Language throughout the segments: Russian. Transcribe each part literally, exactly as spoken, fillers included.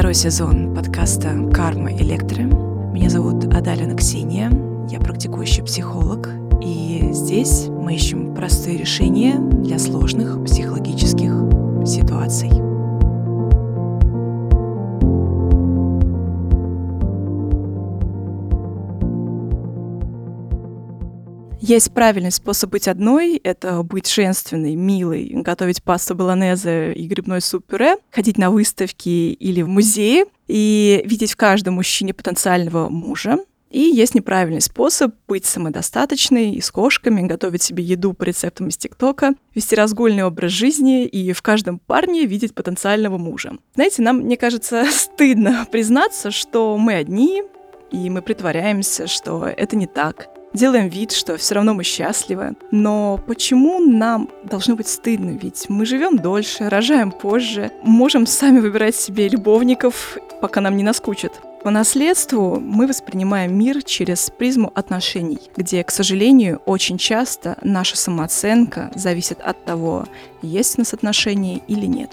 Второй сезон подкаста «Карма Электра». Меня зовут Адалина Ксения, я практикующий психолог. И здесь мы ищем простые решения для сложных психологических ситуаций. Есть правильный способ быть одной — это быть женственной, милой, готовить пасту болонезе и грибной суп-пюре, ходить на выставки или в музеи и видеть в каждом мужчине потенциального мужа. И есть неправильный способ быть самодостаточной и с кошками, готовить себе еду по рецептам из ТикТока, вести разгульный образ жизни и в каждом парне видеть потенциального мужа. Знаете, нам, мне кажется, стыдно признаться, что мы одни, и мы притворяемся, что это не так. Делаем вид, что все равно мы счастливы. Но почему нам должно быть стыдно? Ведь мы живем дольше, рожаем позже, можем сами выбирать себе любовников, пока нам не наскучит. По наследству мы воспринимаем мир через призму отношений, где, к сожалению, очень часто наша самооценка зависит от того, есть у нас отношения или нет.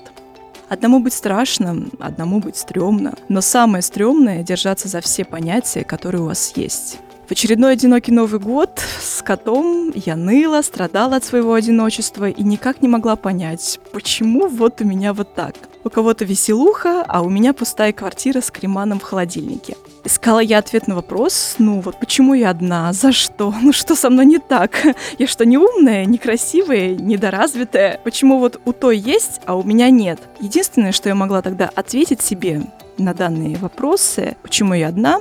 Одному быть страшно, одному быть стрёмно. Но самое стрёмное — держаться за все понятия, которые у вас есть. В очередной одинокий Новый год с котом я ныла, страдала от своего одиночества и никак не могла понять, почему вот у меня вот так. У кого-то веселуха, а у меня пустая квартира с креманом в холодильнике. Искала я ответ на вопрос, ну вот почему я одна, за что, ну что со мной не так? Я что, не умная, некрасивая, недоразвитая? Почему вот у той есть, а у меня нет? Единственное, что я могла тогда ответить себе на данные вопросы, почему я одна,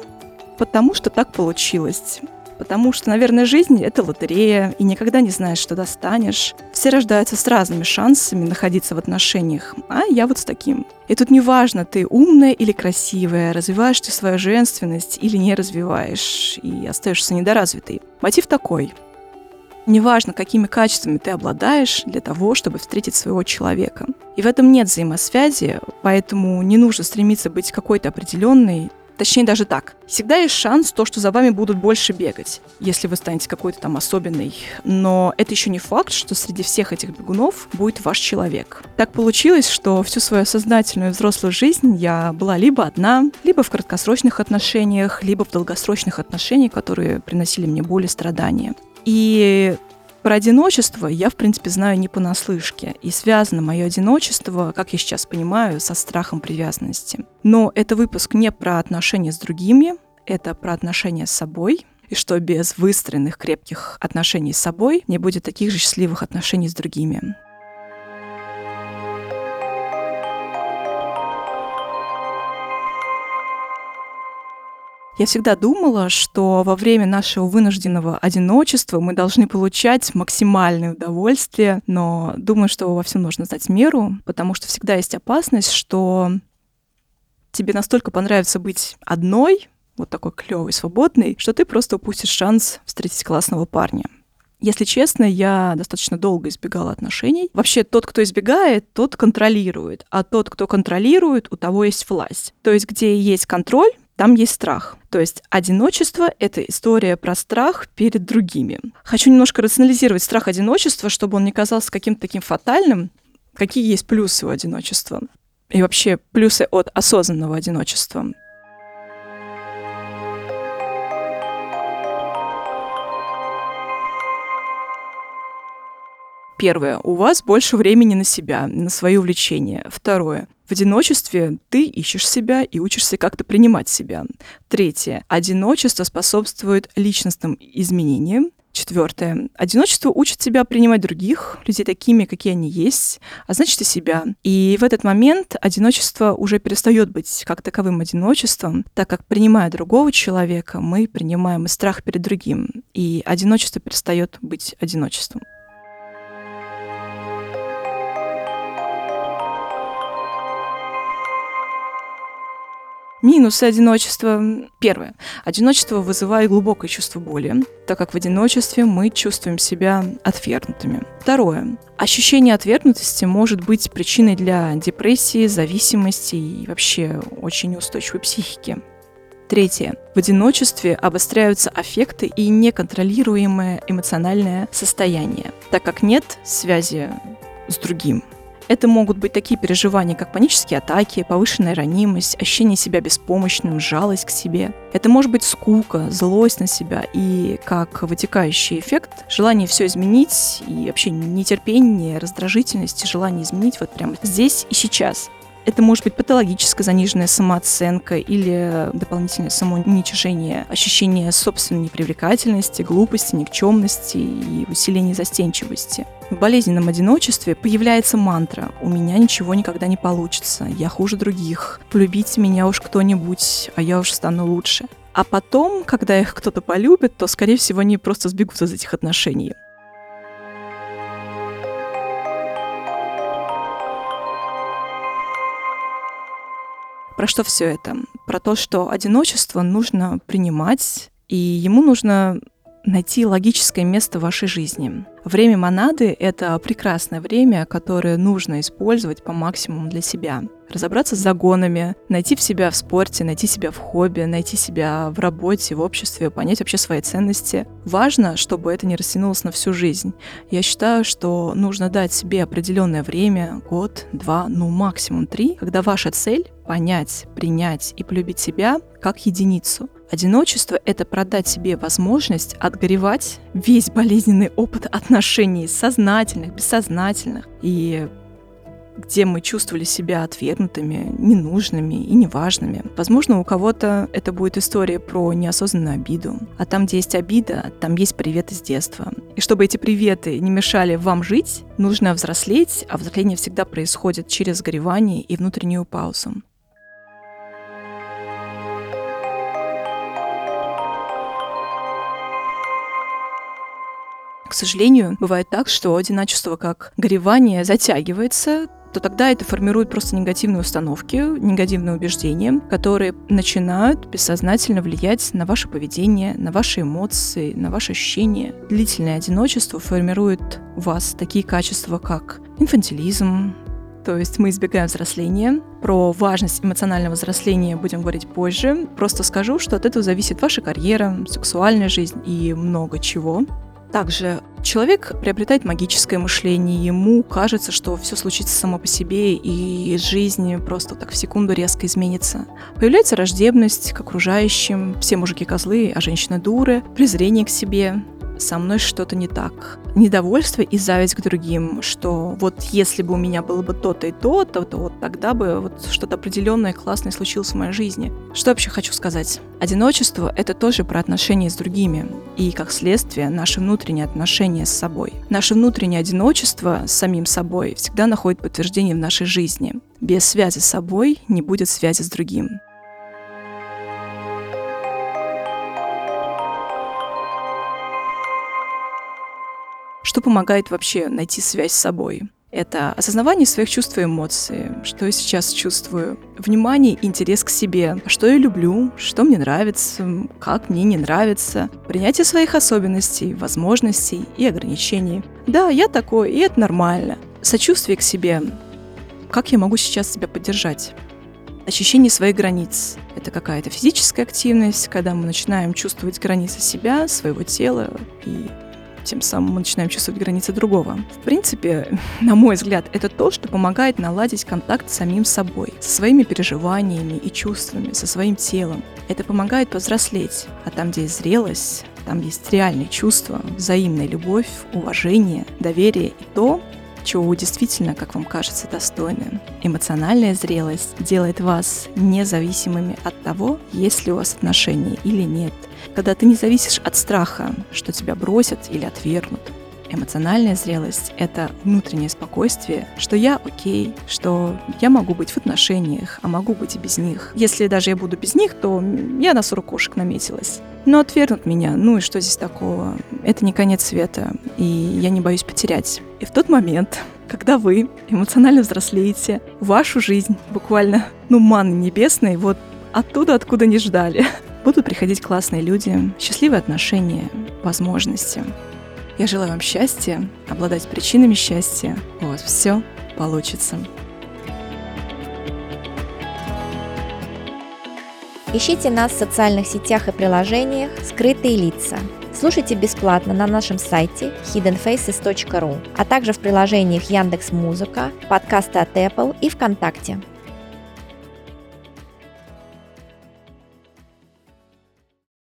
потому что так получилось. Потому что, наверное, жизнь — это лотерея, и никогда не знаешь, что достанешь. Все рождаются с разными шансами находиться в отношениях, а я вот с таким. И тут неважно, ты умная или красивая, развиваешь ты свою женственность или не развиваешь, и остаешься недоразвитой. Мотив такой. Неважно, какими качествами ты обладаешь для того, чтобы встретить своего человека. И в этом нет взаимосвязи, поэтому не нужно стремиться быть какой-то определенной. Точнее, даже так. Всегда есть шанс, то, что за вами будут больше бегать, если вы станете какой-то там особенной. Но это еще не факт, что среди всех этих бегунов будет ваш человек. Так получилось, что всю свою сознательную взрослую жизнь я была либо одна, либо в краткосрочных отношениях, либо в долгосрочных отношениях, которые приносили мне боль и страдания. И про одиночество я, в принципе, знаю не понаслышке, и связано мое одиночество, как я сейчас понимаю, со страхом привязанности. Но это выпуск не про отношения с другими, это про отношения с собой, и что без выстроенных крепких отношений с собой не будет таких же счастливых отношений с другими. Я всегда думала, что во время нашего вынужденного одиночества мы должны получать максимальное удовольствие, но думаю, что во всем нужно знать меру, потому что всегда есть опасность, что тебе настолько понравится быть одной, вот такой клёвой, свободной, что ты просто упустишь шанс встретить классного парня. Если честно, я достаточно долго избегала отношений. Вообще, тот, кто избегает, тот контролирует, а тот, кто контролирует, у того есть власть. То есть, где есть контроль, там есть страх. То есть одиночество — это история про страх перед другими. Хочу немножко рационализировать страх одиночества, чтобы он не казался каким-то таким фатальным. Какие есть плюсы у одиночества? И вообще плюсы от осознанного одиночества. Первое. У вас больше времени на себя, на свои увлечения. Второе. В одиночестве ты ищешь себя и учишься как-то принимать себя. Третье. Одиночество способствует личностным изменениям. Четвертое. Одиночество учит тебя принимать других, людей такими, какие они есть, а значит и себя. И в этот момент одиночество уже перестает быть как таковым одиночеством, так как, принимая другого человека, мы принимаем и страх перед другим, и одиночество перестает быть одиночеством. Минусы одиночества. Первое. Одиночество вызывает глубокое чувство боли, так как в одиночестве мы чувствуем себя отвергнутыми. Второе. Ощущение отвергнутости может быть причиной для депрессии, зависимости и вообще очень неустойчивой психики. Третье. В одиночестве обостряются аффекты и неконтролируемое эмоциональное состояние, так как нет связи с другим. Это могут быть такие переживания, как панические атаки, повышенная ранимость, ощущение себя беспомощным, жалость к себе. Это может быть скука, злость на себя и, как вытекающий эффект, желание все изменить и вообще нетерпение, раздражительность, желание изменить вот прямо здесь и сейчас. Это может быть патологическая заниженная самооценка или дополнительное самоуничижение, ощущение собственной непривлекательности, глупости, никчемности и усиление застенчивости. В болезненном одиночестве появляется мантра «У меня ничего никогда не получится», «Я хуже других», «Полюбите меня уж кто-нибудь, а я уж стану лучше». А потом, когда их кто-то полюбит, то, скорее всего, они просто сбегут из этих отношений. Про что все это? Про то, что одиночество нужно принимать, и ему нужно найти логическое место в вашей жизни. Время монады — это прекрасное время, которое нужно использовать по максимуму для себя. Разобраться с загонами, найти в себя в спорте, найти себя в хобби, найти себя в работе, в обществе, понять вообще свои ценности. Важно, чтобы это не растянулось на всю жизнь. Я считаю, что нужно дать себе определенное время, год, два, ну максимум три, когда ваша цель — понять, принять и полюбить себя как единицу. Одиночество — это продать себе возможность отгоревать весь болезненный опыт отношений, сознательных, бессознательных, и где мы чувствовали себя отвергнутыми, ненужными и неважными. Возможно, у кого-то это будет история про неосознанную обиду. А там, где есть обида, там есть приветы с детства. И чтобы эти приветы не мешали вам жить, нужно взрослеть, а взросление всегда происходит через горевание и внутреннюю паузу. К сожалению, бывает так, что одиночество как горевание затягивается, то тогда это формирует просто негативные установки, негативные убеждения, которые начинают бессознательно влиять на ваше поведение, на ваши эмоции, на ваши ощущения. Длительное одиночество формирует у вас такие качества, как инфантилизм, то есть мы избегаем взросления. Про важность эмоционального взросления будем говорить позже. Просто скажу, что от этого зависит ваша карьера, сексуальная жизнь и много чего. Также человек приобретает магическое мышление, ему кажется, что все случится само по себе, и жизнь просто так в секунду резко изменится. Появляется враждебность к окружающим, все мужики козлы, а женщины дуры, презрение к себе, со мной что-то не так, недовольство и зависть к другим, что вот если бы у меня было бы то-то и то-то, то вот тогда бы вот что-то определенное классное случилось в моей жизни. Что вообще хочу сказать? Одиночество — это тоже про отношения с другими и, как следствие, наши внутренние отношения с собой. Наше внутреннее одиночество с самим собой всегда находит подтверждение в нашей жизни. Без связи с собой не будет связи с другим. Что помогает вообще найти связь с собой? Это осознавание своих чувств и эмоций, что я сейчас чувствую, внимание и интерес к себе, что я люблю, что мне нравится, как мне не нравится, принятие своих особенностей, возможностей и ограничений. Да, я такой, и это нормально. Сочувствие к себе. Как я могу сейчас себя поддержать? Ощущение своих границ. Это какая-то физическая активность, когда мы начинаем чувствовать границы себя, своего тела и тем самым мы начинаем чувствовать границы другого. В принципе, на мой взгляд, это то, что помогает наладить контакт с самим собой, со своими переживаниями и чувствами, со своим телом. Это помогает повзрослеть, а там, где есть зрелость, там есть реальные чувства, взаимная любовь, уважение, доверие и то, чего вы действительно, как вам кажется, достойны. Эмоциональная зрелость делает вас независимыми от того, есть ли у вас отношения или нет. Когда ты не зависишь от страха, что тебя бросят или отвергнут. Эмоциональная зрелость — это внутреннее спокойствие, что я окей, что я могу быть в отношениях, а могу быть и без них. Если даже я буду без них, то я на сорок кошек наметилась. Но отвергнут меня, ну и что здесь такого? Это не конец света, и я не боюсь потерять. И в тот момент, когда вы эмоционально взрослеете, вашу жизнь буквально, ну, манны небесной, вот оттуда, откуда не ждали, будут приходить классные люди, счастливые отношения, возможности. Я желаю вам счастья, обладать причинами счастья. У вас все получится. Ищите нас в социальных сетях и приложениях «Скрытые лица». Слушайте бесплатно на нашем сайте hidden faces точка ру, а также в приложениях Яндекс.Музыка, подкасты от Apple и ВКонтакте.